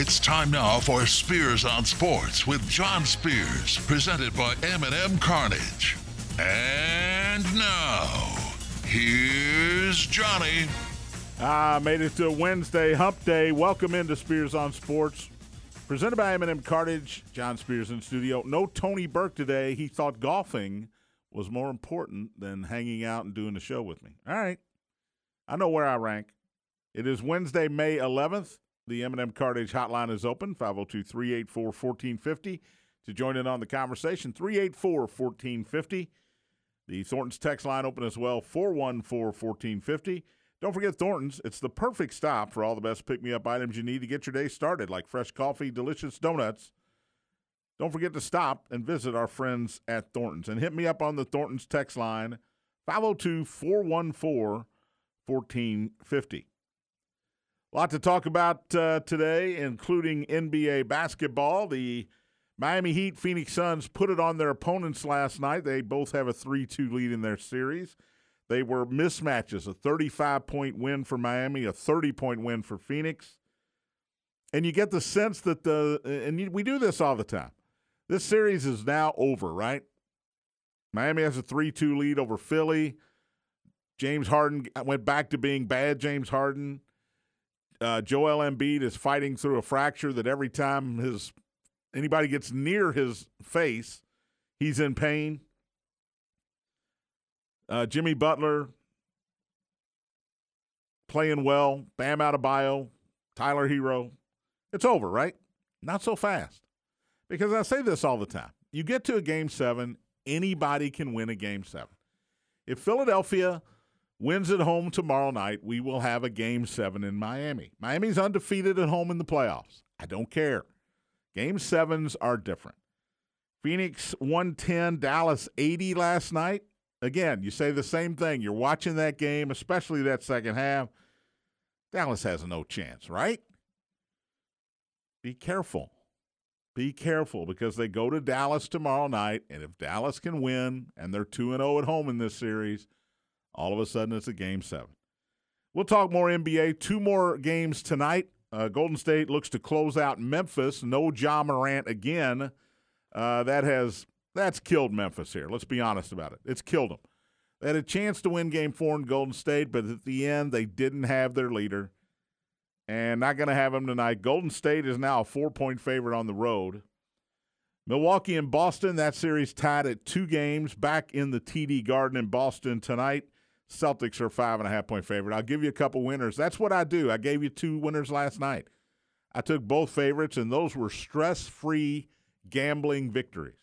It's time now for Spears on Sports with John Spears, presented by M&M Cartage. And now, here's Johnny. Made it to Wednesday, hump day. Welcome into Spears on Sports, presented by M&M Cartage. John Spears in studio. No Tony Burke today. He thought golfing was more important than hanging out and doing the show with me. All right. I know where I rank. It is Wednesday, May 11th. The M&M Cartage hotline is open, 502-384-1450, to join in on the conversation, 384-1450. The Thornton's text line open as well, 414-1450. Don't forget Thornton's. It's the perfect stop for all the best pick-me-up items you need to get your day started, like fresh coffee, delicious donuts. Don't forget to stop and visit our friends at Thornton's. And hit me up on the Thornton's text line, 502-414-1450. A lot to talk about today, including NBA basketball. The Miami Heat, Phoenix Suns put it on their opponents last night. They both have a 3-2 lead in their series. They were mismatches, a 35-point win for Miami, a 30-point win for Phoenix. And you get the sense that we do this all the time. This series is now over, right? Miami has a 3-2 lead over Philly. James Harden went back to being bad James Harden. Joel Embiid is fighting through a fracture that every time anybody gets near his face, he's in pain. Jimmy Butler playing well. Bam Adebayo, Tyler Herro. It's over, right? Not so fast. Because I say this all the time. You get to a Game 7, anybody can win a Game 7. If Philadelphia wins at home tomorrow night, we will have a Game 7 in Miami. Miami's undefeated at home in the playoffs. I don't care. Game 7s are different. Phoenix 110, Dallas 80 last night. Again, you say the same thing. You're watching that game, especially that second half. Dallas has no chance, right? Be careful. Be careful, because they go to Dallas tomorrow night, and if Dallas can win, and they're 2-0 at home in this series, all of a sudden, it's a Game 7. We'll talk more NBA. Two more games tonight. Golden State looks to close out Memphis. No Ja Morant again. That's killed Memphis here. Let's be honest about it. It's killed them. They had a chance to win Game 4 in Golden State, but at the end, they didn't have their leader. And not going to have him tonight. Golden State is now a 4-point favorite on the road. Milwaukee and Boston, that series tied at 2 games back in the TD Garden in Boston tonight. Celtics are 5.5-point favorite. I'll give you a couple winners. That's what I do. I gave you 2 winners last night. I took both favorites, and those were stress-free gambling victories.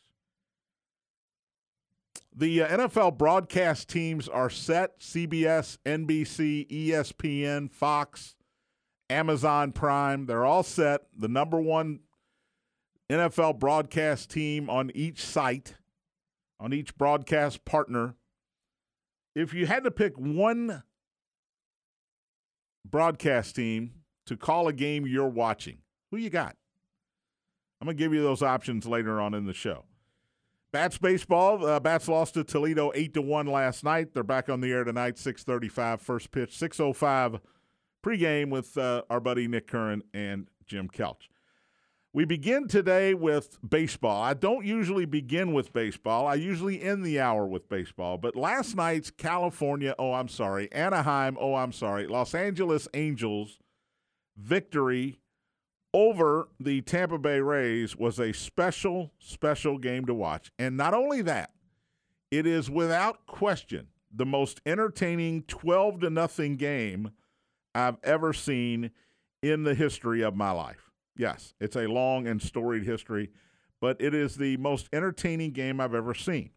The NFL broadcast teams are set. CBS, NBC, ESPN, Fox, Amazon Prime. They're all set. The number one NFL broadcast team on each site, on each broadcast partner. If you had to pick one broadcast team to call a game you're watching, who you got? I'm going to give you those options later on in the show. Bats baseball, Bats lost to Toledo 8-1 last night. They're back on the air tonight, 6:35 first pitch, 6:05 pregame with our buddy Nick Curran and Jim Kelch. We begin today with baseball. I don't usually begin with baseball. I usually end the hour with baseball. But last night's Los Angeles Angels victory over the Tampa Bay Rays was a special, special game to watch. And not only that, it is without question the most entertaining 12-0 game I've ever seen in the history of my life. Yes, it's a long and storied history, but it is the most entertaining game I've ever seen.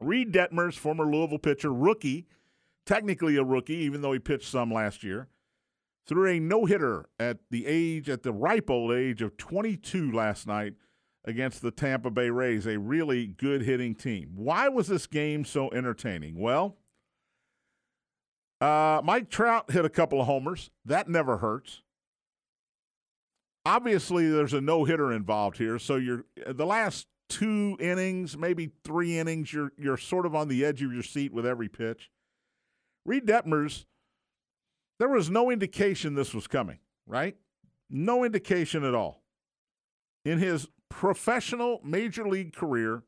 Reed Detmers, former Louisville pitcher, rookie, technically a rookie, even though he pitched some last year, threw a no-hitter at the ripe old age of 22 last night against the Tampa Bay Rays, a really good hitting team. Why was this game so entertaining? Well, Mike Trout hit a couple of homers. That never hurts. Obviously, there's a no-hitter involved here, so the last 2 innings, maybe 3 innings, you're sort of on the edge of your seat with every pitch. Reed Detmers, there was no indication this was coming, right? No indication at all. In his professional major league career,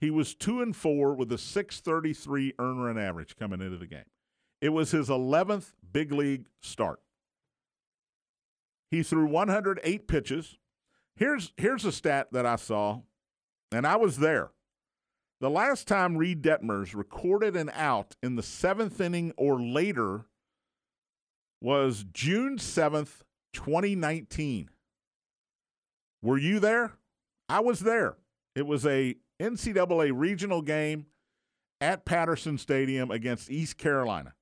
he was 2-4 with a 6.33 earned run average coming into the game. It was his 11th big league start. He threw 108 pitches. Here's a stat that I saw, and I was there. The last time Reed Detmers recorded an out in the 7th inning or later was June 7th, 2019. Were you there? I was there. It was a NCAA regional game at Patterson Stadium against East Carolina.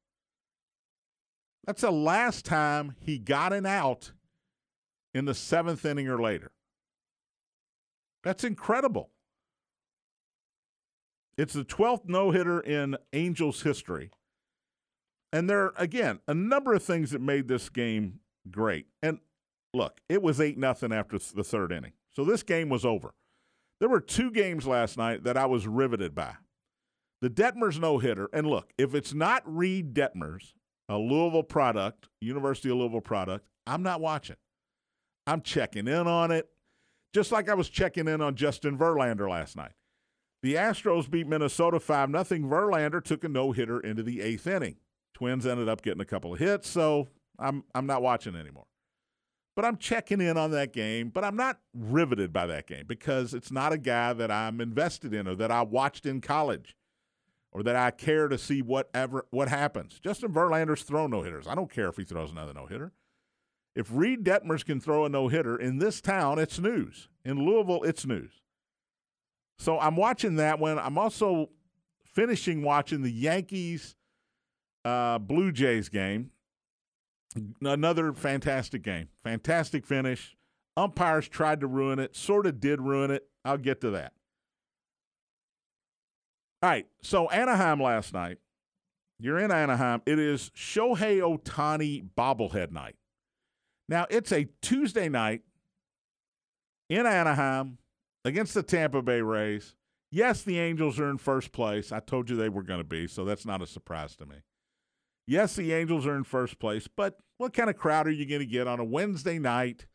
That's the last time he got an out in the 7th inning or later. That's incredible. It's the 12th no-hitter in Angels history. And there are, again, a number of things that made this game great. And look, it was 8-0 after the third inning. So this game was over. There were two games last night that I was riveted by. The Detmers no-hitter, and look, if it's not Reed Detmers, a Louisville product, University of Louisville product, I'm not watching. I'm checking in on it, just like I was checking in on Justin Verlander last night. The Astros beat Minnesota 5-0. Verlander took a no-hitter into the 8th inning. Twins ended up getting a couple of hits, so I'm not watching anymore. But I'm checking in on that game, but I'm not riveted by that game because it's not a guy that I'm invested in or that I watched in college or that I care to see what happens. Justin Verlander's thrown no-hitters. I don't care if he throws another no-hitter. If Reed Detmers can throw a no-hitter in this town, it's news. In Louisville, it's news. So I'm watching that one. I'm also finishing watching the Yankees Blue Jays game. Another fantastic game. Fantastic finish. Umpires tried to ruin it. Sort of did ruin it. I'll get to that. All right, so Anaheim last night. You're in Anaheim. It is Shohei Ohtani bobblehead night. Now, it's a Tuesday night in Anaheim against the Tampa Bay Rays. Yes, the Angels are in first place. I told you they were going to be, so that's not a surprise to me. Yes, the Angels are in first place, but what kind of crowd are you going to get on a Wednesday night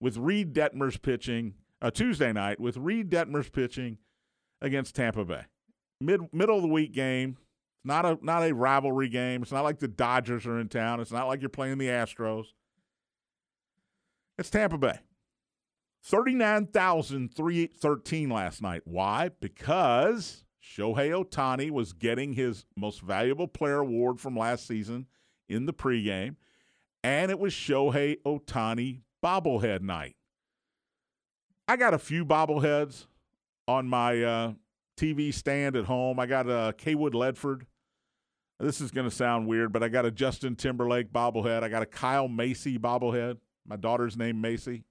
with Reed Detmers pitching, a Tuesday night with Reed Detmers pitching against Tampa Bay? Middle of the week game, not a rivalry game. It's not like the Dodgers are in town. It's not like you're playing the Astros. It's Tampa Bay. 39,313 last night. Why? Because Shohei Ohtani was getting his most valuable player award from last season in the pregame, and it was Shohei Ohtani bobblehead night. I got a few bobbleheads on my TV stand at home. I got a Kaywood Ledford. This is going to sound weird, but I got a Justin Timberlake bobblehead. I got a Kyle Macy bobblehead. My daughter's named Macy.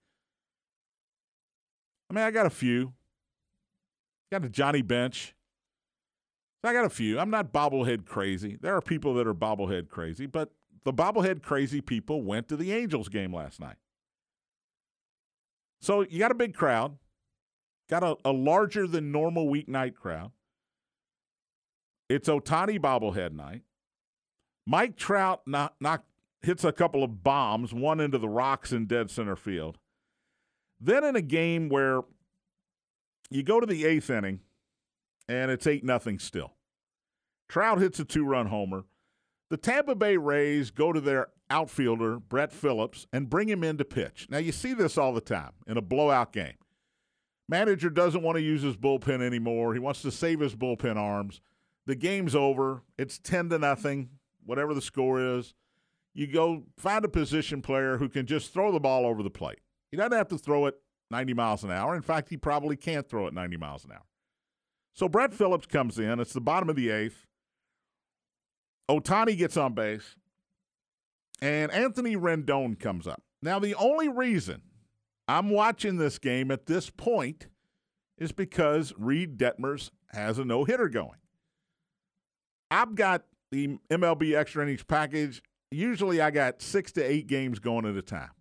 I mean, I got a few. Got a Johnny Bench. I got a few. I'm not bobblehead crazy. There are people that are bobblehead crazy, but the bobblehead crazy people went to the Angels game last night. So you got a big crowd. Got a larger than normal weeknight crowd. It's Ohtani bobblehead night. Mike Trout hits a couple of bombs, one into the rocks in dead center field. Then in a game where you go to the 8th inning, and it's 8-0 still. Trout hits a 2-run homer. The Tampa Bay Rays go to their outfielder, Brett Phillips, and bring him in to pitch. Now, you see this all the time in a blowout game. Manager doesn't want to use his bullpen anymore. He wants to save his bullpen arms. The game's over. It's 10-0, whatever the score is. You go find a position player who can just throw the ball over the plate. He doesn't have to throw it 90 miles an hour. In fact, he probably can't throw it 90 miles an hour. So Brett Phillips comes in. It's the bottom of the 8th. Ohtani gets on base. And Anthony Rendon comes up. Now, the only reason I'm watching this game at this point is because Reed Detmers has a no-hitter going. I've got the MLB Extra Innings package. Usually I got 6 to 8 games going at a time.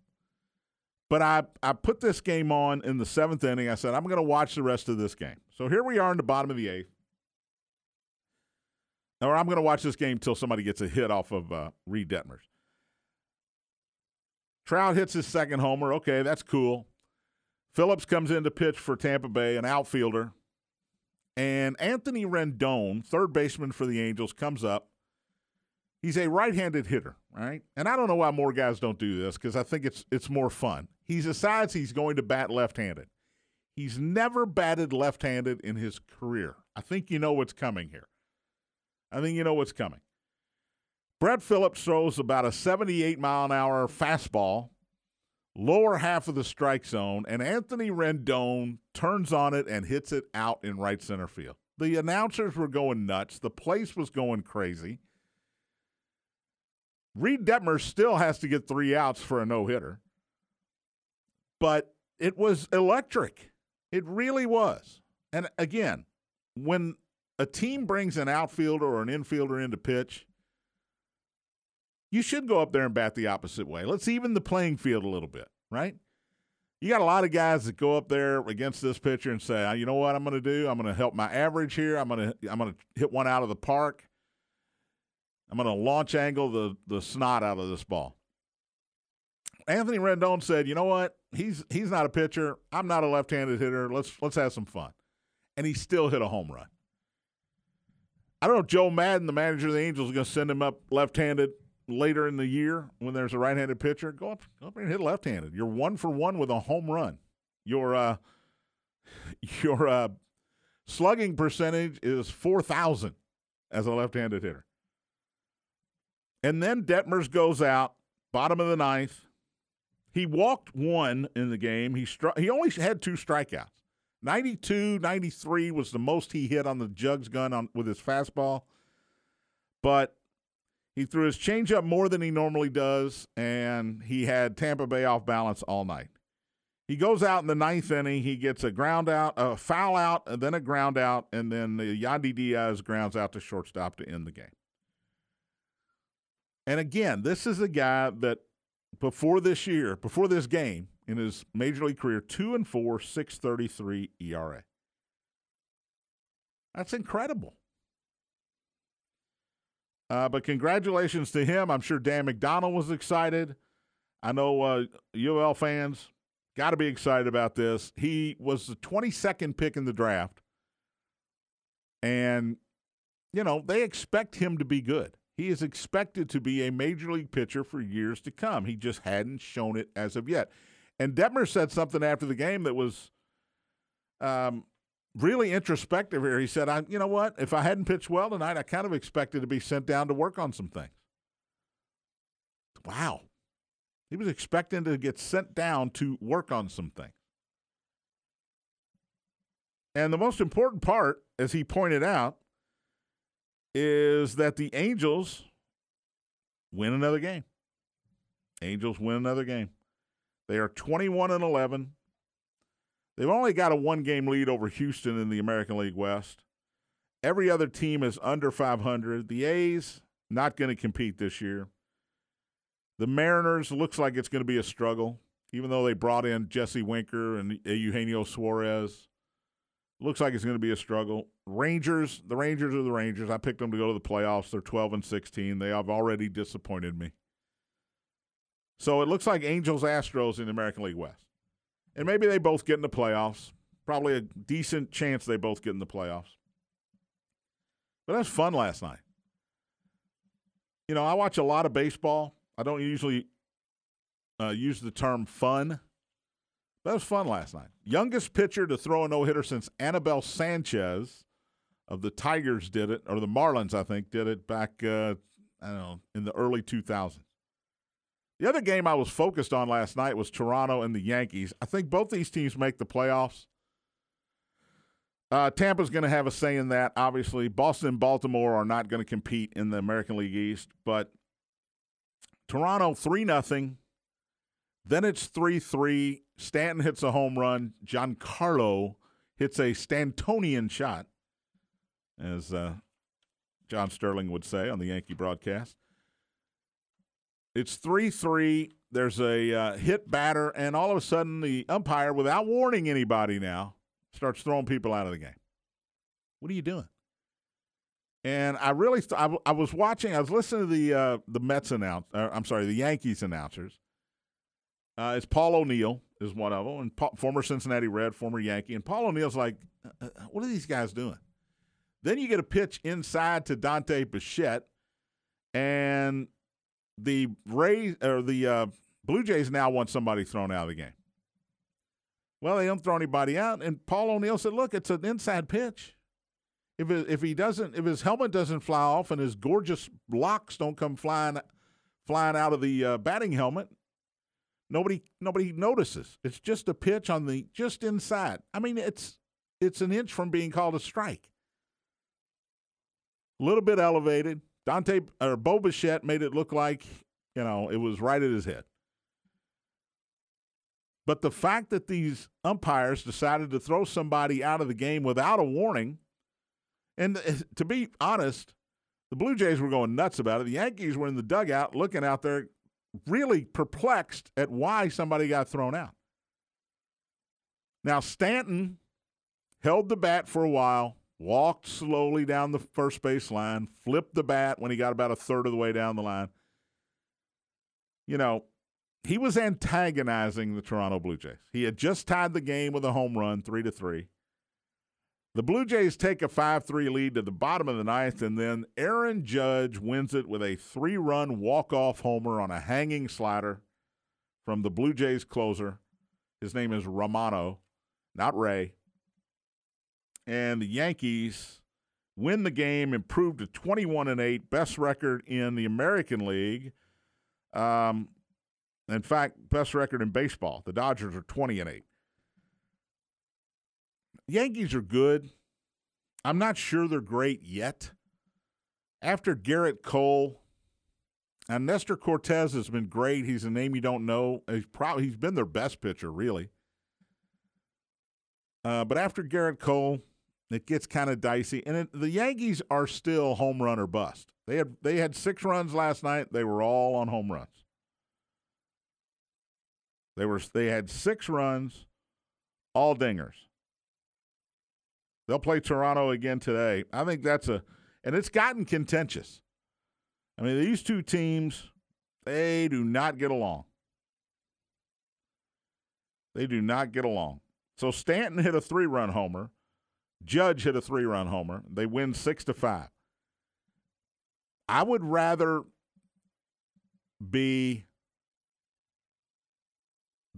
But I put this game on in the 7th inning. I said, I'm going to watch the rest of this game. So here we are in the bottom of the 8th. Or I'm going to watch this game until somebody gets a hit off of Reed Detmers. Trout hits his second homer. Okay, that's cool. Phillips comes in to pitch for Tampa Bay, an outfielder. And Anthony Rendon, third baseman for the Angels, comes up. He's a right-handed hitter, right? And I don't know why more guys don't do this because I think it's more fun. He decides he's going to bat left-handed. He's never batted left-handed in his career. I think you know what's coming here. I think you know what's coming. Brett Phillips throws about a 78-mile-an-hour fastball, lower half of the strike zone, and Anthony Rendon turns on it and hits it out in right center field. The announcers were going nuts. The place was going crazy. Reed Detmers still has to get three outs for a no-hitter. But it was electric. It really was. And again, when a team brings an outfielder or an infielder into pitch, you should go up there and bat the opposite way. Let's even the playing field a little bit, right? You got a lot of guys that go up there against this pitcher and say, you know what I'm going to do? I'm going to help my average here. I'm going to hit one out of the park. I'm going to launch angle the snot out of this ball. Anthony Rendon said, you know what? He's not a pitcher. I'm not a left-handed hitter. Let's have some fun. And he still hit a home run. I don't know if Joe Madden, the manager of the Angels, is going to send him up left-handed later in the year when there's a right-handed pitcher. Go up and hit left-handed. You're 1-for-1 with a home run. Your slugging percentage is 4,000 as a left-handed hitter. And then Detmers goes out, bottom of the ninth. He walked one in the game. He only had two strikeouts. 92, 93 was the most he hit on the jugs gun with his fastball. But he threw his changeup more than he normally does, and he had Tampa Bay off balance all night. He goes out in the ninth inning. He gets a ground out, a foul out, and then a ground out, and then the Yandy Diaz grounds out to shortstop to end the game. And again, this is a guy that before this game, in his major league career, 2-4, 6.33 ERA. That's incredible. But congratulations to him. I'm sure Dan McDonald was excited. I know UL fans got to be excited about this. He was the 22nd pick in the draft. And, they expect him to be good. He is expected to be a major league pitcher for years to come. He just hadn't shown it as of yet. And Detmers said something after the game that was really introspective here. He said, you know what? If I hadn't pitched well tonight, I kind of expected to be sent down to work on some things. Wow. He was expecting to get sent down to work on some things. And the most important part, as he pointed out, is that the Angels win another game. They are 21-11. They've only got a one-game lead over Houston in the American League West. Every other team is under 500. The A's not going to compete this year. The Mariners looks like it's going to be a struggle, even though they brought in Jesse Winker and Eugenio Suarez. Looks like it's going to be a struggle. The Rangers. I picked them to go to the playoffs. They're 12-16. They have already disappointed me. So it looks like Angels-Astros in the American League West. And maybe they both get in the playoffs. Probably a decent chance they both get in the playoffs. But that was fun last night. I watch a lot of baseball. I don't usually use the term fun. That was fun last night. Youngest pitcher to throw a no-hitter since Anibal Sanchez of the Tigers did it, or the Marlins, I think, did it back, in the early 2000s. The other game I was focused on last night was Toronto and the Yankees. I think both these teams make the playoffs. Tampa's going to have a say in that, obviously. Boston and Baltimore are not going to compete in the American League East, but Toronto 3-0. Then it's 3-3. Stanton hits a home run. Giancarlo hits a Stantonian shot, as John Sterling would say on the Yankee broadcast. It's 3-3. There's a hit batter, and all of a sudden the umpire, without warning anybody now, starts throwing people out of the game. What are you doing? And I really I was listening to the Yankees announcers. It's Paul O'Neill is one of them, and former Cincinnati Red, former Yankee. And Paul O'Neill's like, what are these guys doing? Then you get a pitch inside to Dante Bichette, and the Blue Jays now want somebody thrown out of the game. Well, they don't throw anybody out, and Paul O'Neill said, look, it's an inside pitch. If his helmet doesn't fly off and his gorgeous locks don't come flying out of the batting helmet, nobody notices. It's just a pitch on the just inside. I mean, it's an inch from being called a strike. A little bit elevated. Bo Bichette made it look like, it was right at his head. But the fact that these umpires decided to throw somebody out of the game without a warning, and to be honest, the Blue Jays were going nuts about it. The Yankees were in the dugout looking out there, really perplexed at why somebody got thrown out. Now, Stanton held the bat for a while, walked slowly down the first base line, flipped the bat when he got about a third of the way down the line. He was antagonizing the Toronto Blue Jays. He had just tied the game with a home run, 3-3. The Blue Jays take a 5-3 lead to the bottom of the ninth, and then Aaron Judge wins it with a 3-run walk-off homer on a hanging slider from the Blue Jays closer. His name is Romano, not Ray. And the Yankees win the game, improved to 21-8, best record in the American League. In fact, best record in baseball. The Dodgers are 20-8. Yankees are good. I'm not sure they're great yet. After Garrett Cole, and Nestor Cortez has been great. He's a name you don't know. He's been their best pitcher, really. But after Garrett Cole, it gets kind of dicey. And the Yankees are still home run or bust. They had 6 runs last night. They were all on home runs. They had 6 runs, all dingers. They'll play Toronto again today. I think and it's gotten contentious. I mean, these two teams, they do not get along. They do not get along. So Stanton hit a 3-run homer. Judge hit a 3-run homer. They win 6-5. I would rather be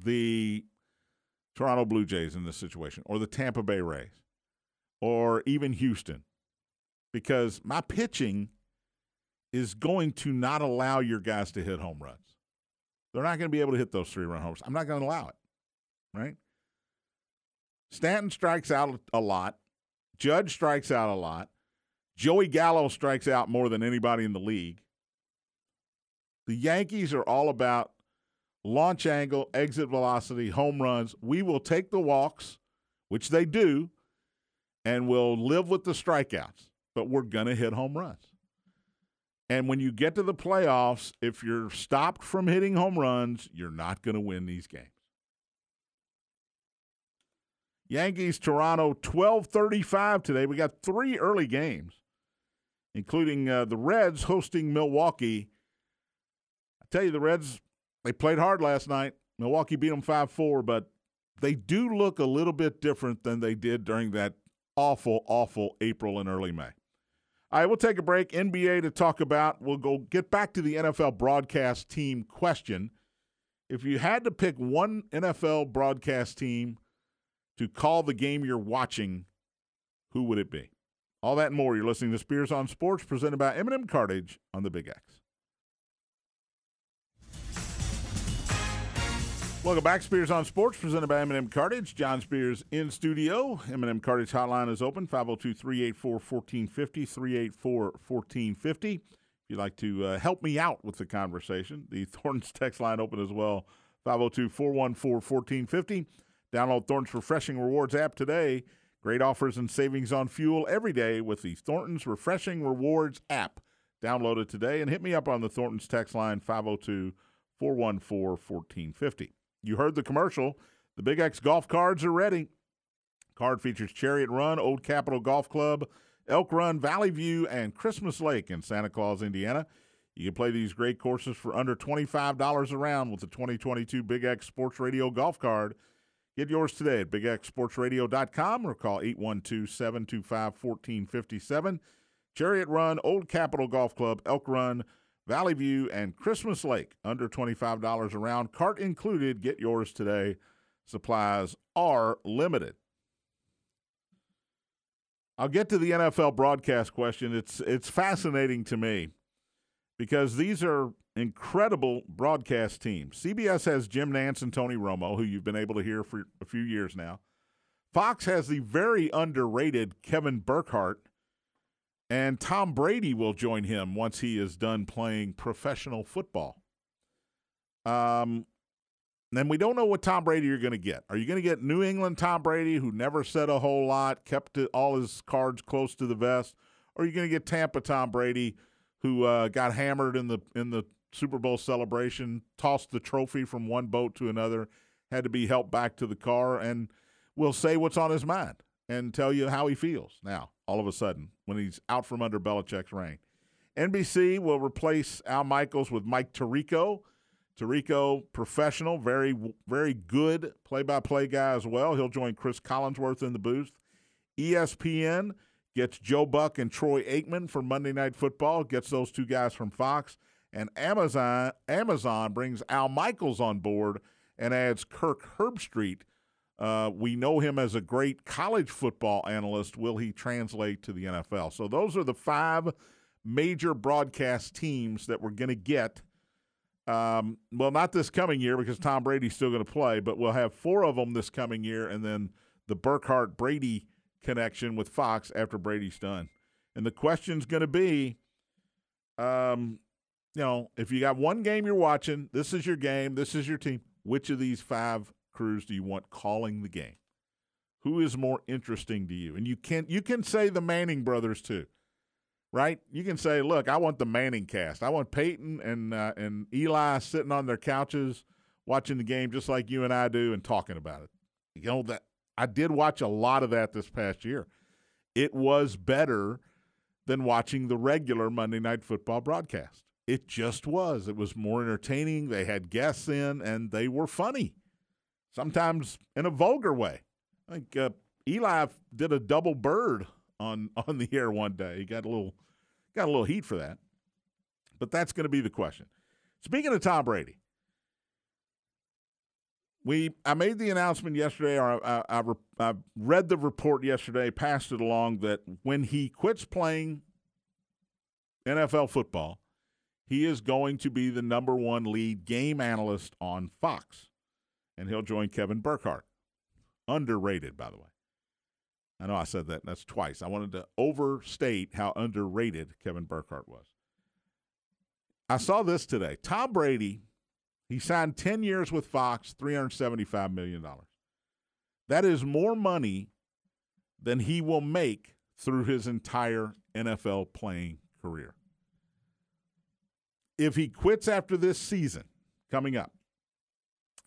the Toronto Blue Jays in this situation, or the Tampa Bay Rays, or even Houston, because my pitching is going to not allow your guys to hit home runs. They're not going to be able to hit those 3-run homers. I'm not going to allow it, right? Stanton strikes out a lot. Judge strikes out a lot. Joey Gallo strikes out more than anybody in the league. The Yankees are all about launch angle, exit velocity, home runs. We will take the walks, which they do, and we'll live with the strikeouts, but we're going to hit home runs. And when you get to the playoffs, if you're stopped from hitting home runs, you're not going to win these games. Yankees, Toronto, 12:35 today. We got 3 early games, including the Reds hosting Milwaukee. I tell you, the Reds, they played hard last night. Milwaukee beat them 5-4, but they do look a little bit different than they did during that awful, awful April and early May. All right, we'll take a break. NBA to talk about. We'll go get back to the NFL broadcast team question. If you had to pick one NFL broadcast team to call the game you're watching, who would it be? All that and more. You're listening to Spears on Sports, presented by M&M Cartage on the Big X. Welcome back. Spears on Sports, presented by M&M Cartage. John Spears in studio. M&M Cartage hotline is open, 502-384-1450, 384-1450. If you'd like to help me out with the conversation, the Thorns text line open as well, 502-414-1450. Download Thornton's Refreshing Rewards app today. Great offers and savings on fuel every day with the Thornton's Refreshing Rewards app. Download it today and hit me up on the Thornton's text line, 502-414-1450. You heard the commercial. The Big X golf cards are ready. Card features Chariot Run, Old Capital Golf Club, Elk Run, Valley View, and Christmas Lake in Santa Claus, Indiana. You can play these great courses for under $25 a round with the 2022 Big X Sports Radio Golf Card. Get yours today at bigxsportsradio.com or call 812-725-1457. Chariot Run, Old Capital Golf Club, Elk Run, Valley View, and Christmas Lake, under $25 a round. Cart included. Get yours today. Supplies are limited. I'll get to the NFL broadcast question. It's fascinating to me because these are incredible broadcast teams. CBS has Jim Nantz and Tony Romo, who you've been able to hear for a few years now. Fox has the very underrated Kevin Burkhardt, and Tom Brady will join him once he is done playing professional football. And we don't know what Tom Brady you're going to get. Are you going to get New England Tom Brady, who never said a whole lot, kept all his cards close to the vest? Or are you going to get Tampa Tom Brady, who got hammered in the Super Bowl celebration, tossed the trophy from one boat to another, had to be helped back to the car, and will say what's on his mind and tell you how he feels now, all of a sudden, when he's out from under Belichick's reign? NBC will replace Al Michaels with Mike Tirico. Tirico, professional, very, very good play-by-play guy as well. He'll join Chris Collinsworth in the booth. ESPN gets Joe Buck and Troy Aikman for Monday Night Football, gets those two guys from Fox. And Amazon brings Al Michaels on board and adds Kirk Herbstreit. We know him as a great college football analyst. Will he translate to the NFL? So those are the five major broadcast teams that we're going to get. Well, not this coming year because Tom Brady's still going to play, but we'll have four of them this coming year, and then the Burkhardt-Brady connection with Fox after Brady's done. And the question's going to be, if you got one game you're watching, this is your game, this is your team, which of these five crews do you want calling the game? Who is more interesting to you? And you can say the Manning brothers too. Right? You can say, look, I want the Manning cast. I want Peyton and Eli sitting on their couches watching the game just like you and I do and talking about it. That I did watch a lot of that this past year. It was better than watching the regular Monday Night Football broadcast. It just was. It was more entertaining. They had guests in, and they were funny, sometimes in a vulgar way. I think Eli did a double bird on the air one day. He got a little heat for that. But that's going to be the question. Speaking of Tom Brady, I made the announcement yesterday, or I read the report yesterday, passed it along, that when he quits playing NFL football, he is going to be the number one lead game analyst on Fox, and he'll join Kevin Burkhardt. Underrated, by the way. I know I said that. That's twice. I wanted to overstate how underrated Kevin Burkhardt was. I saw this today. Tom Brady, he signed 10 years with Fox, $375 million. That is more money than he will make through his entire NFL playing career. If he quits after this season coming up,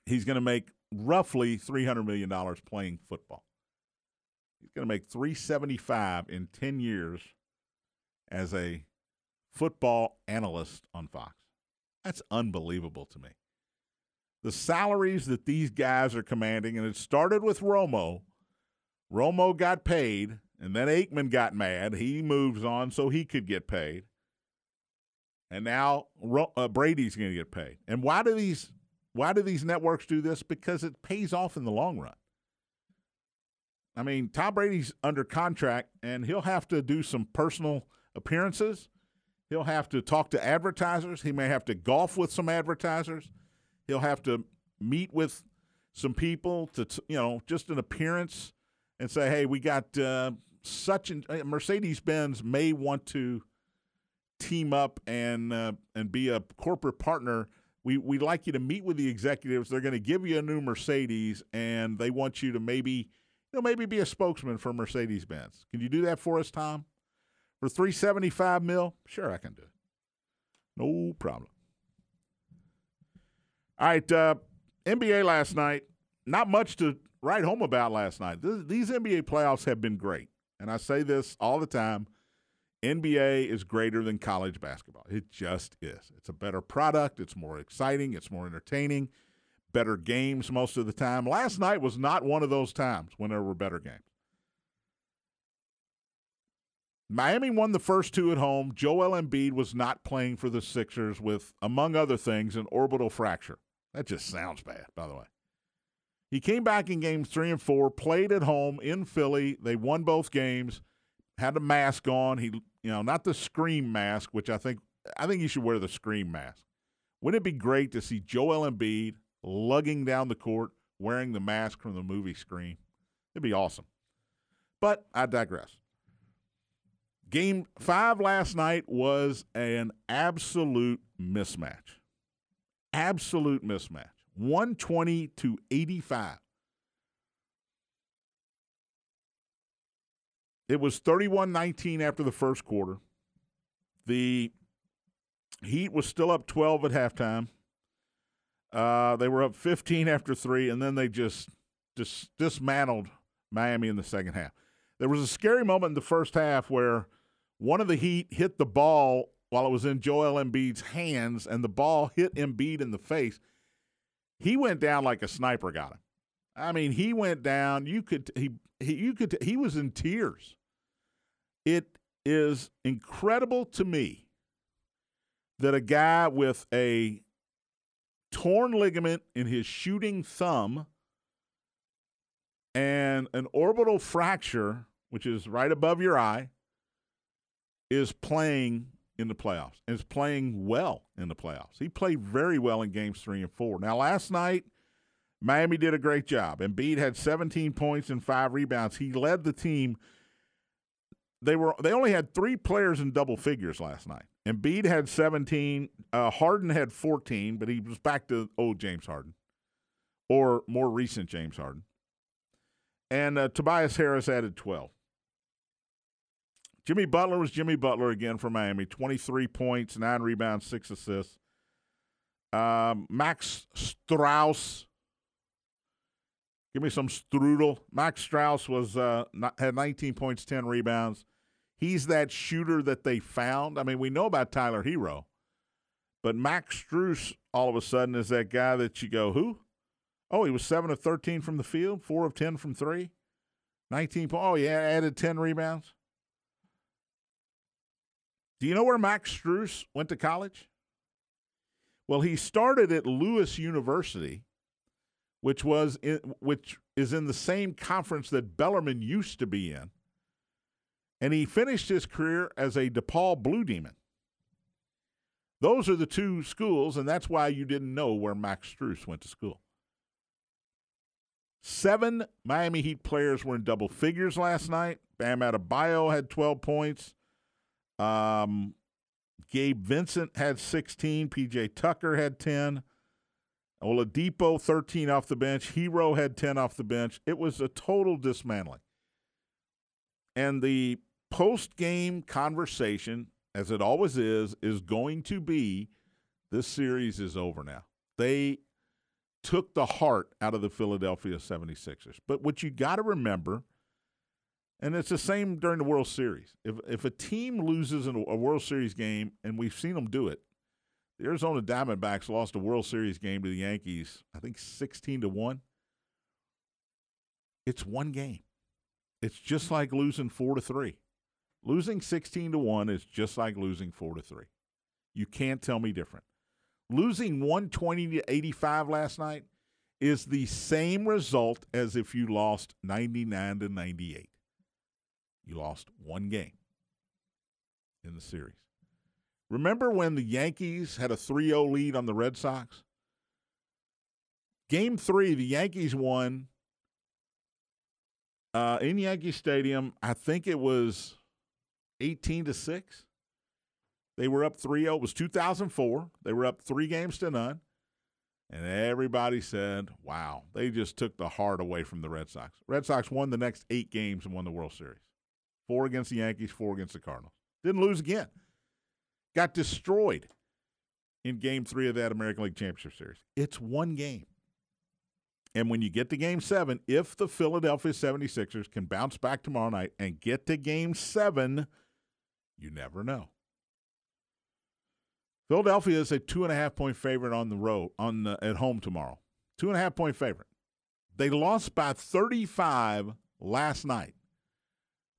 he's going to make roughly $300 million playing football. He's going to make $375 in 10 years as a football analyst on Fox. That's unbelievable to me. The salaries that these guys are commanding, and it started with Romo. Romo got paid, and then Aikman got mad. He moves on so he could get paid. And now Brady's going to get paid. And why do these networks do this? Because it pays off in the long run. I mean, Tom Brady's under contract, and he'll have to do some personal appearances. He'll have to talk to advertisers. He may have to golf with some advertisers. He'll have to meet with some people to, just an appearance and say, hey, we got Mercedes-Benz may want to team up and be a corporate partner. We'd like you to meet with the executives. They're going to give you a new Mercedes, and they want you to maybe be a spokesman for Mercedes-Benz. Can you do that for us, Tom? For $375 million? Sure, I can do it. No problem. All right, NBA last night. Not much to write home about last night. These NBA playoffs have been great. And I say this all the time. NBA is greater than college basketball. It just is. It's a better product. It's more exciting. It's more entertaining. Better games most of the time. Last night was not one of those times when there were better games. Miami won the first two at home. Joel Embiid was not playing for the Sixers with, among other things, an orbital fracture. That just sounds bad, by the way. He came back in games 3 and 4, played at home in Philly. They won both games, had a mask on. He, not the scream mask, which I think you should wear the scream mask. Wouldn't it be great to see Joel Embiid lugging down the court wearing the mask from the movie Scream? It'd be awesome. But I digress. Game 5 last night was an absolute mismatch. Absolute mismatch. 120-85. It was 31-19 after the first quarter. The Heat was still up 12 at halftime. They were up 15 after 3, and then they just dismantled Miami in the second half. There was a scary moment in the first half where one of the Heat hit the ball while it was in Joel Embiid's hands, and the ball hit Embiid in the face. He went down like a sniper got him. I mean, he went down. He was in tears. It is incredible to me that a guy with a torn ligament in his shooting thumb and an orbital fracture, which is right above your eye, is playing in the playoffs, and is playing well in the playoffs. He played very well in games 3 and 4. Now, last night, Miami did a great job. Embiid had 17 points and 5 rebounds. He led the team. They only had 3 players in double figures last night. Embiid had 17. Harden had 14, but he was back to old James Harden, or more recent James Harden. And Tobias Harris added 12. Jimmy Butler was Jimmy Butler again for Miami. 23 points, 9 rebounds, 6 assists. Max Strus. Give me some strudel. Max Strus had 19 points, 10 rebounds. He's that shooter that they found. I mean, we know about Tyler Herro, but Max Strus all of a sudden is that guy that you go, who? Oh, he was 7 of 13 from the field, 4 of 10 from 3, 19 points. Oh, yeah, added 10 rebounds. Do you know where Max Strus went to college? Well, he started at Lewis University, which is in the same conference that Bellarmine used to be in, and he finished his career as a DePaul Blue Demon. Those are the two schools, and that's why you didn't know where Max Strus went to school. 7 Miami Heat players were in double figures last night. Bam Adebayo had 12 points. Gabe Vincent had 16. PJ Tucker had 10. Oladipo, 13 off the bench. Herro had 10 off the bench. It was a total dismantling. And the post-game conversation, as it always is going to be, this series is over now. They took the heart out of the Philadelphia 76ers. But what you got to remember, and it's the same during the World Series. If a team loses in a World Series game, and we've seen them do it, the Arizona Diamondbacks lost a World Series game to the Yankees, I think 16-1. It's one game. It's just like losing 4-3. Losing 16-1 is just like losing 4-3. You can't tell me different. Losing 120-85 last night is the same result as if you lost 99-98. You lost one game in the series. Remember when the Yankees had a 3-0 lead on the Red Sox? Game 3, the Yankees won in Yankee Stadium. I think it was 18-6. They were up 3-0. It was 2004. They were up 3 games to none. And everybody said, wow, they just took the heart away from the Red Sox. Red Sox won the next 8 games and won the World Series. 4 against the Yankees, 4 against the Cardinals. Didn't lose again. Got destroyed in Game 3 of that American League Championship Series. It's one game. And when you get to Game 7, if the Philadelphia 76ers can bounce back tomorrow night and get to Game 7, You never know. Philadelphia is a 2.5-point favorite on the road, at home tomorrow. 2.5-point favorite. They lost by 35 last night.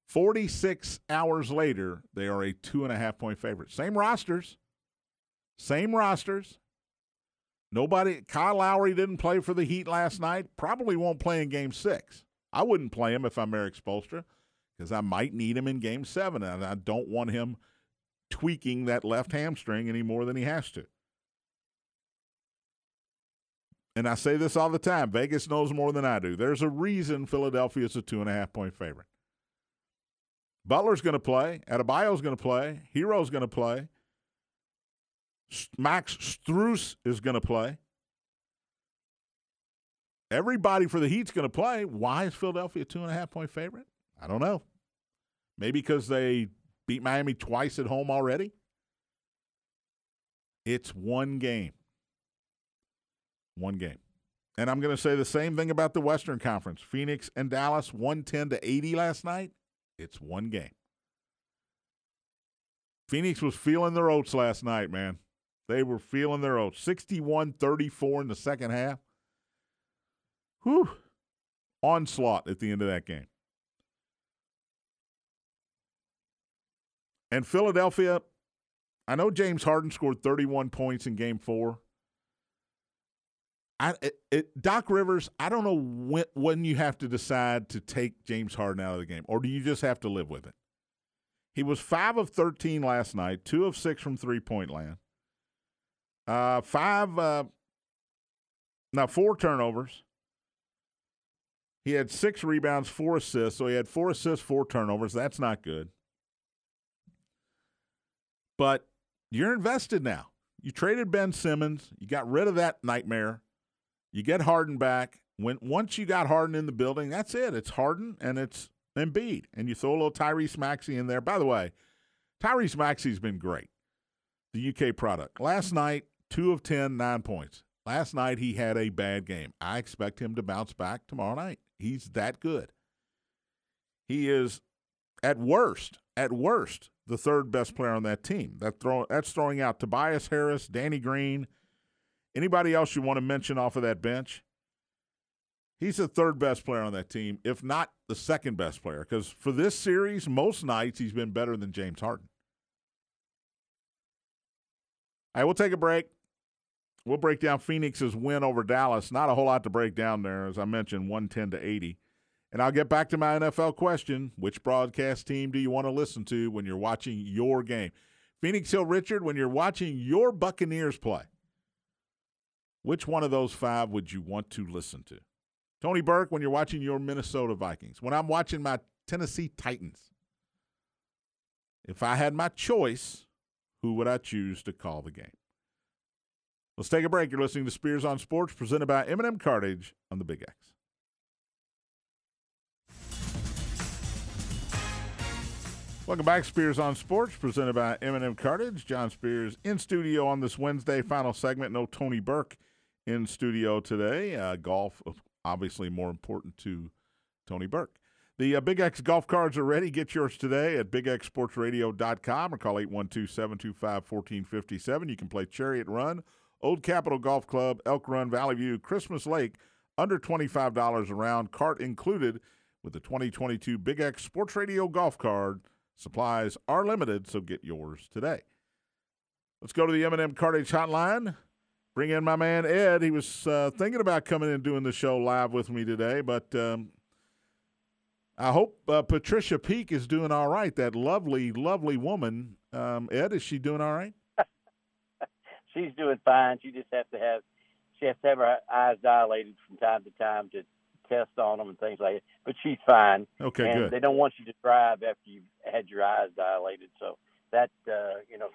46 hours later, they are a 2.5-point favorite. Same rosters. Nobody. Kyle Lowry didn't play for the Heat last night. Probably won't play in Game 6. I wouldn't play him if I'm Eric Spoelstra because I might need him in Game 7, and I don't want him tweaking that left hamstring any more than he has to. And I say this all the time. Vegas knows more than I do. There's a reason Philadelphia is a 2.5-point favorite. Butler's going to play. Adebayo's going to play. Hero's going to play. Max Strus is going to play. Everybody for the Heat's going to play. Why is Philadelphia a 2.5-point favorite? I don't know. Maybe because they beat Miami twice at home already. It's one game. One game. And I'm going to say the same thing about the Western Conference. Phoenix and Dallas 110-80 last night. It's one game. Phoenix was feeling their oats last night, man. They were feeling their oats. 61-34 in the second half. Whew. Onslaught at the end of that game. And Philadelphia, I know James Harden scored 31 points in Game 4. Doc Rivers, I don't know when you have to decide to take James Harden out of the game, or do you just have to live with it? He was 5 of 13 last night, 2 of 6 from three-point land. 4 turnovers. He had 6 rebounds, 4 assists, so he had 4 assists, 4 turnovers. That's not good. But you're invested now. You traded Ben Simmons. You got rid of that nightmare. You get Harden back. Once you got Harden in the building, that's it. It's Harden and it's Embiid. And you throw a little Tyrese Maxey in there. By the way, Tyrese Maxey's been great, the UK product. Last night, 2 of 10, 9 points. Last night he had a bad game. I expect him to bounce back tomorrow night. He's that good. He is, at worst, the third best player on that team. That's throwing out Tobias Harris, Danny Green, anybody else you want to mention off of that bench. He's the third best player on that team, if not the second best player, because for this series, most nights he's been better than James Harden. All right, we'll take a break. We'll break down Phoenix's win over Dallas. Not a whole lot to break down there, as I mentioned, 110-80. And I'll get back to my NFL question. Which broadcast team do you want to listen to when you're watching your game? Phoenix Hill Richard, when you're watching your Buccaneers play, which one of those 5 would you want to listen to? Tony Burke, when you're watching your Minnesota Vikings. When I'm watching my Tennessee Titans, if I had my choice, who would I choose to call the game? Let's take a break. You're listening to Spears on Sports, presented by M&M Cartage on the Big X. Welcome back, Spears on Sports, presented by M&M Cartage. John Spears in studio on this Wednesday, final segment. No Tony Burke in studio today. Golf, obviously more important to Tony Burke. The Big X golf cards are ready. Get yours today at bigxsportsradio.com or call 812-725-1457. You can play Chariot Run, Old Capital Golf Club, Elk Run, Valley View, Christmas Lake, under $25 a round. Cart included with the 2022 Big X Sports Radio golf card. Supplies are limited, so get yours today. Let's go to the M&M Cartage Hotline. Bring in my man, Ed. He was thinking about coming in and doing the show live with me today, but I hope Patricia Peak is doing all right, that lovely, lovely woman. Ed, is she doing all right? She's doing fine. She just has to have her eyes dilated from time to time to test on them and things like that, but she's fine. Okay, and good. They don't want you to drive after you've had your eyes dilated, so that,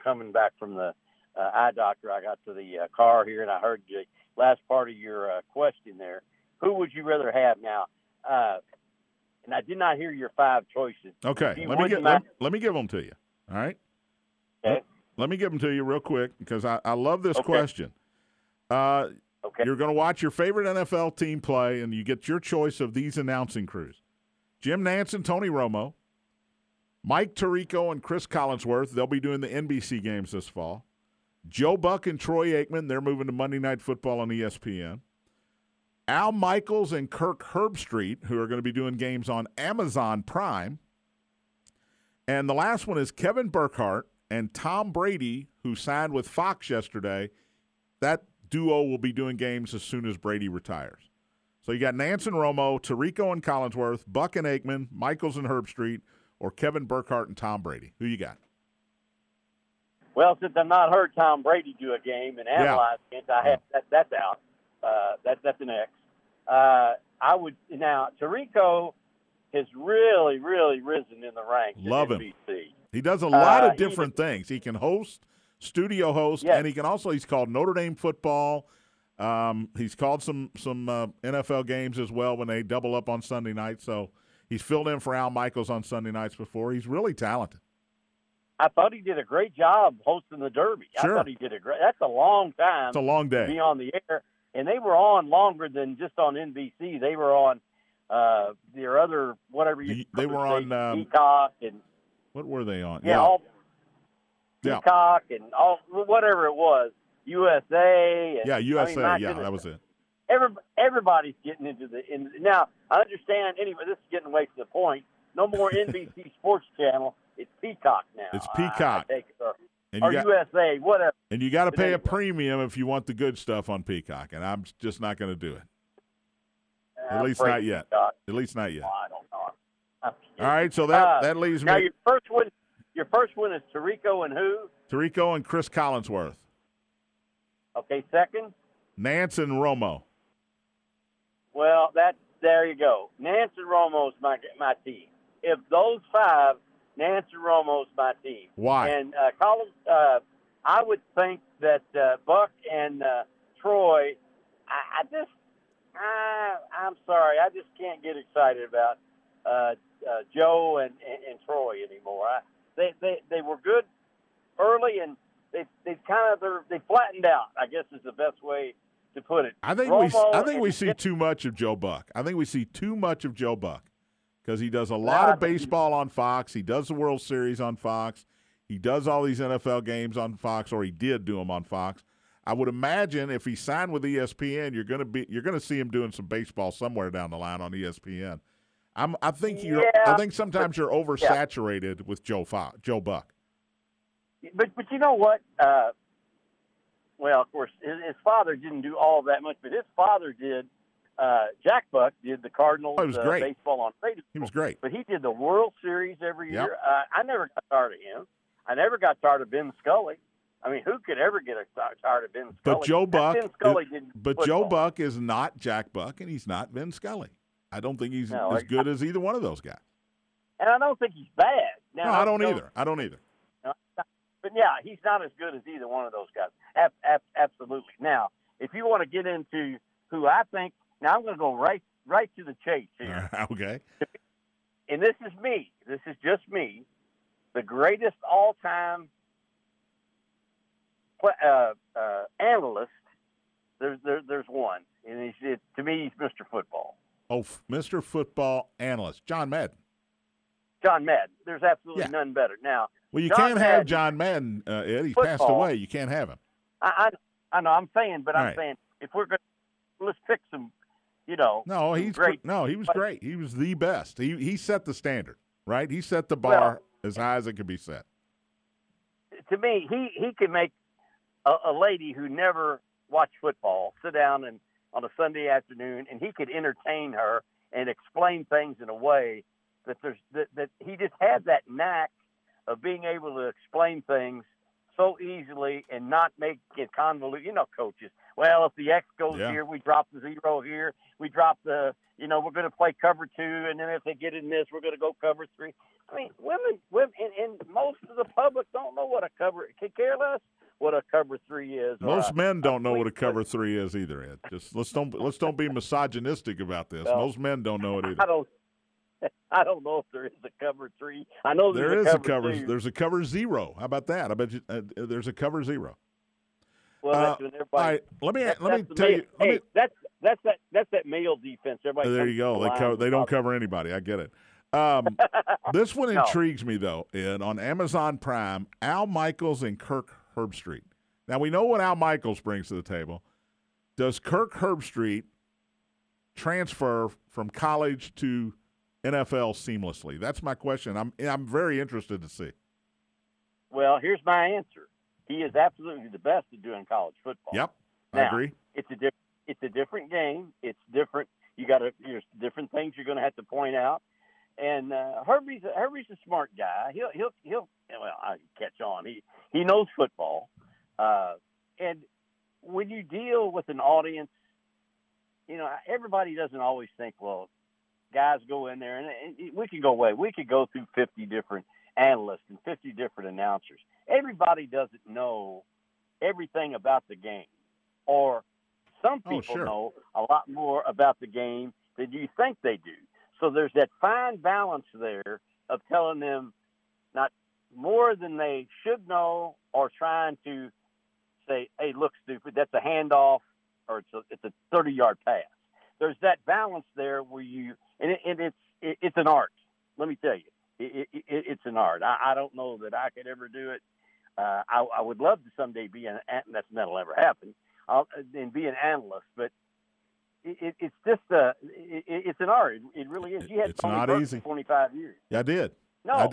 coming back from the eye doctor, I got to the car here, and I heard the last part of your question there. Who would you rather have now? And I did not hear your 5 choices. Okay, let me give them to you, all right? Okay. Let me give them to you real quick because I love this question. Okay. You're going to watch your favorite NFL team play, and you get your choice of these announcing crews. Jim Nantz and Tony Romo, Mike Tirico and Chris Collinsworth, they'll be doing the NBC games this fall. Joe Buck and Troy Aikman, they're moving to Monday Night Football on ESPN. Al Michaels and Kirk Herbstreit, who are going to be doing games on Amazon Prime. And the last one is Kevin Burkhardt and Tom Brady, who signed with Fox yesterday. That duo will be doing games as soon as Brady retires. So you got Nantz and Romo, Tirico and Collinsworth, Buck and Aikman, Michaels and Herbstreit, or Kevin Burkhardt and Tom Brady. Who you got? Well, since I've not heard Tom Brady do a game and analyze it, I have that's out. That's an X. I would now Tirico has really risen in the ranks. Love him. He does a lot of different things. He can host, studio host, and he can also he's called Notre Dame football. He's called some NFL games as well when they double up on Sunday night. So he's filled in for Al Michaels on Sunday nights before. He's really talented. I thought he did a great job hosting the Derby. Sure. I thought he did a great. That's a long time. It's a long day to be on the air, and they were on longer than just on NBC. They were on their other whatever you. They were on Peacock and. What were they on? Yeah, Peacock and all whatever it was. USA. And, USA. That was it. Everybody's getting into the now. I understand. Anyway, this is getting away from the point. No more NBC Sports Channel. It's Peacock now. It's Peacock. I take it, or USA, whatever. And you got to pay a premium if you want the good stuff on Peacock, and I'm just not going to do it. At least not yet. I don't know. All right, so that leaves me. Now your first one is Tirico and who? Tirico and Chris Collinsworth. Okay, second? Nance and Romo. Well, there you go. Nance and Romo's my team. If those five, Nance and Romo's my team. Why? And Collins, I would think that Buck and Troy, I'm sorry, I just can't get excited about Joe and Troy anymore. They were good early, and they flattened out, I guess is the best way to put it. I think we see too much of Joe Buck. I think we see too much of Joe Buck because he does a lot of baseball on Fox. He does the World Series on Fox. He does all these NFL games on Fox, or he did do them on Fox. I would imagine if he signed with ESPN, you're going to see him doing some baseball somewhere down the line on ESPN. I think sometimes you're oversaturated with Joe Buck. But you know what? Well, of course, his father didn't do all that much, but his father did. Jack Buck did the Cardinals baseball on radio. He was great. But he did the World Series every year. I never got tired of him. I never got tired of Vin Scully. I mean, who could ever get tired of Vin Scully? But Joe Buck is not Jack Buck, and he's not Vin Scully. I don't think he's as good as either one of those guys. And I don't think he's bad. I don't either. But, yeah, he's not as good as either one of those guys. Absolutely. Now, if you want to get into who I think – now I'm going to go right to the chase here. Okay. And this is me. This is just me. The greatest all-time analyst, there's one. And to me, he's Mr. Football. Oh, Mr. Football analyst, John Madden. John Madden. There's absolutely none better. Now, well, you can't have John Madden, Ed. He passed away. You can't have him. I know. I'm saying, but I'm saying if we're going to let's pick some, No, he's great. No, he was great. He was the best. He set the standard, right? He set the bar as high as it could be set. To me, he could make a lady who never watched football sit down and. On a Sunday afternoon, and he could entertain her and explain things in a way that he just had that knack of being able to explain things so easily and not make it convoluted. Coaches. Well, if the X goes here, we drop the zero here. We drop the we're going to play cover two, and then if they get in this, we're going to go cover three. I mean, women, and most of the public don't know what a cover. Could care less. What a cover three is. Most men don't know what a cover three is either, Ed. Just let's don't be misogynistic about this. No, most men don't know it either. I don't know if there is a cover three. I know there is a cover two. There's a cover zero. How about that? I bet you, there's a cover zero. Well, that's when everybody. All right, let me tell you. That's that male defense. Everybody. There you go. They don't cover anybody. I get it. This one intrigues me, though, Ed. On Amazon Prime, Al Michaels and Kirk Herbstreit. Now, we know what Al Michaels brings to the table. Does Kirk Herbstreit transfer from college to NFL seamlessly? That's my question. I'm very interested to see. Well, here's my answer. He is absolutely the best at doing college football. Yep, now, I agree. It's a different game. It's different. There's different things you're going to have to point out. And Herbie's a smart guy. He'll catch on. He knows football. And when you deal with an audience, everybody doesn't always think, well, guys go in there, and we can go away. We could go through 50 different analysts and 50 different announcers. Everybody doesn't know everything about the game, or some people know a lot more about the game than you think they do. So there's that fine balance there of telling them not more than they should know, or trying to say, hey, look, stupid, that's a handoff, or it's a 30-yard pass. There's that balance there where you – and it's an art. Let me tell you, it's an art. I don't know that I could ever do it. I would love to someday be an – that's that'll ever happen – and be an analyst. But it's just it's an art. It really is. You had Tony Brooks for 25 years. Yeah, I did. No.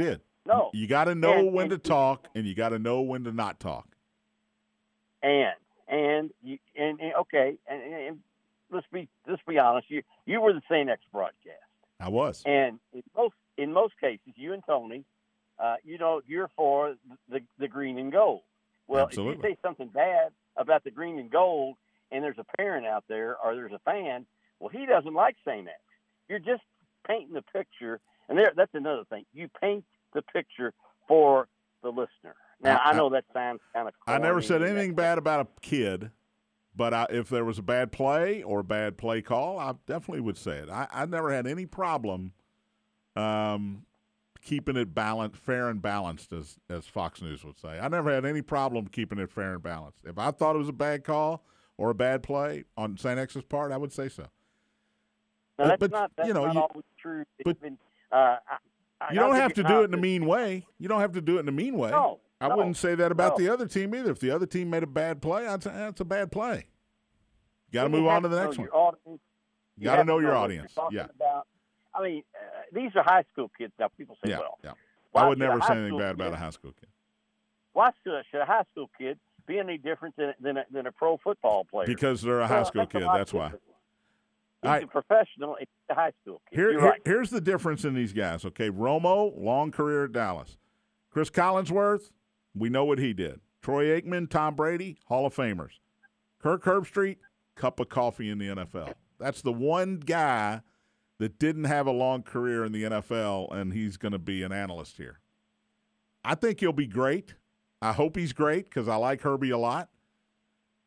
You got to know when to talk, and you got to know when to not talk. And let's be honest. You were the CNX broadcast. I was. And in most cases, you and Tony, you're for the green and gold. Well, Absolutely. If you say something bad about the green and gold, and there's a parent out there or there's a fan, well, he doesn't like CNX. You're just painting the picture, and that's another thing. You paint the picture for the listener. Now, I know that sounds kind of corny. I never said anything bad about a kid, but if there was a bad play or a bad play call, I definitely would say it. I never had any problem keeping it balanced, fair and balanced, as Fox News would say. I never had any problem keeping it fair and balanced. If I thought it was a bad call or a bad play on St. X's part, I would say so. Now, that's not always true. But, you don't have to do it in a mean way. You don't have to do it in a mean way. No. I wouldn't say that about the other team either. If the other team made a bad play, I'd say that's a bad play. You got to move on to the next one. You got to know your audience. Yeah. These are high school kids now. People say, I would never say anything bad about a high school kid. Why should a high school kid be any different than a pro football player? Because they're a high school kid. That's why. He's a professional. It's a high school kid. Here's the difference in these guys. Okay, Romo, long career at Dallas. Chris Collinsworth, we know what he did. Troy Aikman, Tom Brady, Hall of Famers. Kirk Herbstreit, cup of coffee in the NFL. That's the one guy that didn't have a long career in the NFL, and he's going to be an analyst here. I think he'll be great. I hope he's great because I like Herbie a lot.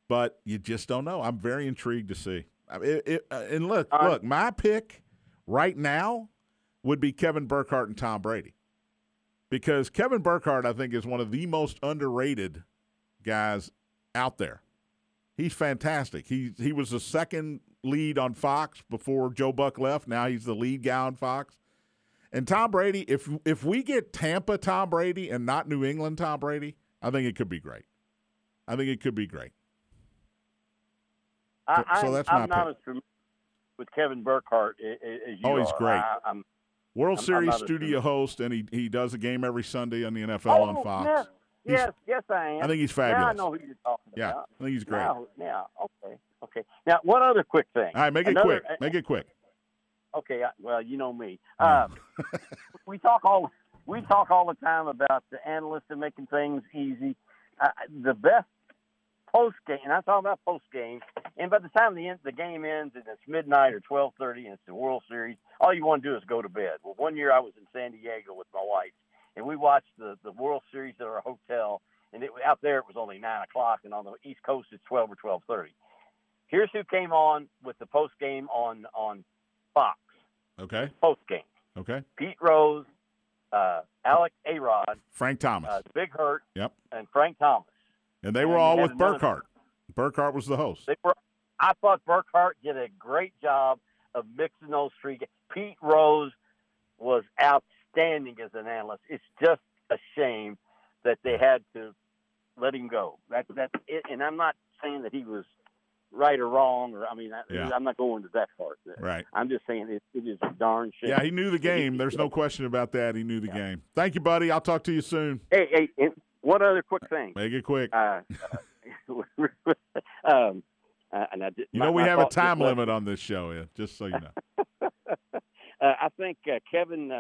But you just don't know. I'm very intrigued to see. And look, my pick right now would be Kevin Burkhardt and Tom Brady. Because Kevin Burkhardt, I think, is one of the most underrated guys out there. He's fantastic. He was the second lead on Fox before Joe Buck left. Now he's the lead guy on Fox. And Tom Brady, if we get Tampa Tom Brady and not New England Tom Brady, I think it could be great. So that's my pick. I'm not as familiar with Kevin Burkhardt as you are. Oh, he's great. World Series studio host, and he does a game every Sunday on the NFL on Fox. Yes, I am. I think he's fabulous. Now I know who you're talking about. I think he's great. Okay. Now, one other quick thing. All right, make it quick. Okay, well, you know me. We talk all the time about the analysts and making things easy. The best post-game, and I'm talking about post-game, and by the time the game ends and it's midnight or 12:30 and it's the World Series, all you want to do is go to bed. Well, one year I was in San Diego with my wife, and we watched the World Series at our hotel, and out there it was only 9 o'clock, and on the East Coast it's 12 or 12:30. Here's who came on with the post-game on Fox. Okay. Post-game. Okay. Pete Rose, Alec Airod. Frank Thomas. Big Hurt. Yep. And Frank Thomas. And they were all with Burkhardt. Burkhardt was the host. I thought Burkhardt did a great job of mixing those three. Pete Rose, was outstanding as an analyst. It's just a shame that they had to let him go. That's it. And I'm not saying that he was right or wrong, or I'm not going to that part. Right. I'm just saying it is a darn shame. Yeah, he knew the game. There's no question about that. He knew the game. Thank you, buddy. I'll talk to you soon. Hey, and one other quick thing. Make it quick. We have a time limit on this show, Ed, just so you know. I think Kevin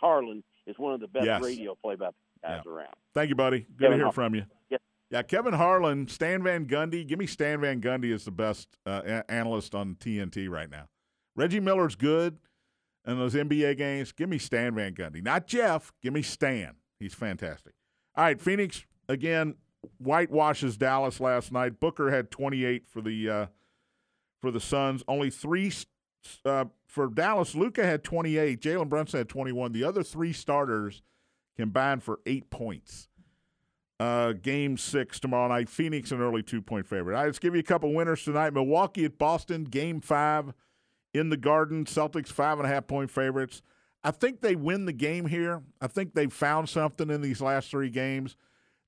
Harlan is one of the best radio play-by-play guys around. Thank you, buddy. Good to hear from you. Yep. Yeah, Kevin Harlan, Stan Van Gundy. Give me Stan Van Gundy as the best analyst on TNT right now. Reggie Miller's good in those NBA games. Give me Stan Van Gundy. Not Jeff. Give me Stan. He's fantastic. All right, Phoenix, again, whitewashes Dallas last night. Booker had 28 for the Suns. Only three for Dallas. Luka had 28. Jalen Brunson had 21. The other three starters combined for 8 points. Game 6 tomorrow night. Phoenix an early 2-point favorite. All right, let's give you a couple winners tonight. Milwaukee at Boston. Game 5 in the Garden. Celtics 5.5-point favorites. I think they win the game here. I think they've found something in these last three games.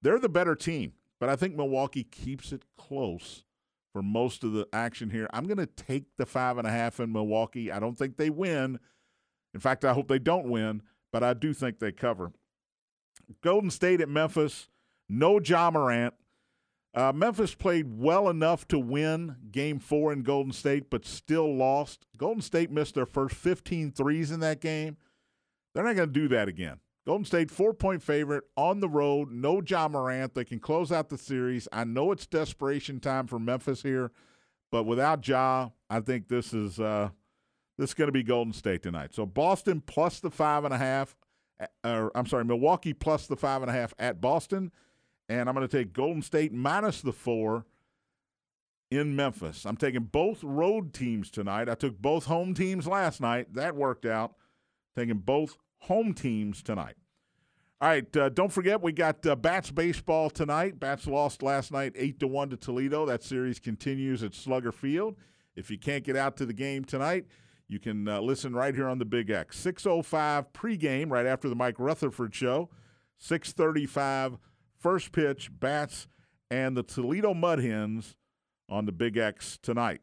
They're the better team, but I think Milwaukee keeps it close for most of the action here. I'm going to take the 5.5 in Milwaukee. I don't think they win. In fact, I hope they don't win, but I do think they cover. Golden State at Memphis, no Ja Morant. Memphis played well enough to win Game 4 in Golden State, but still lost. Golden State missed their first 15 threes in that game. They're not going to do that again. Golden State, 4-point favorite, on the road, no Ja Morant. They can close out the series. I know it's desperation time for Memphis here, but without Ja, I think this is going to be Golden State tonight. So Boston plus the 5.5, Milwaukee plus the 5.5 at Boston, and I'm going to take Golden State minus the 4 in Memphis. I'm taking both road teams tonight. I took both home teams last night. That worked out. Taking both home teams tonight. All right, don't forget we got Bats baseball tonight. Bats lost last night 8-1 to Toledo. That series continues at Slugger Field. If you can't get out to the game tonight, you can listen right here on the Big X. 6:05 pregame right after the Mike Rutherford show. 6:35 first pitch, Bats and the Toledo Mud Hens on the Big X tonight.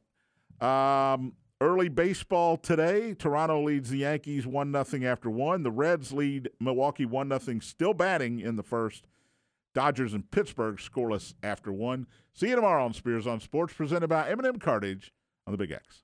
Early baseball today, Toronto leads the Yankees 1-0 after one. The Reds lead Milwaukee 1-0, still batting in the first. Dodgers and Pittsburgh scoreless after one. See you tomorrow on Spears on Sports, presented by M&M Cartage on the Big X.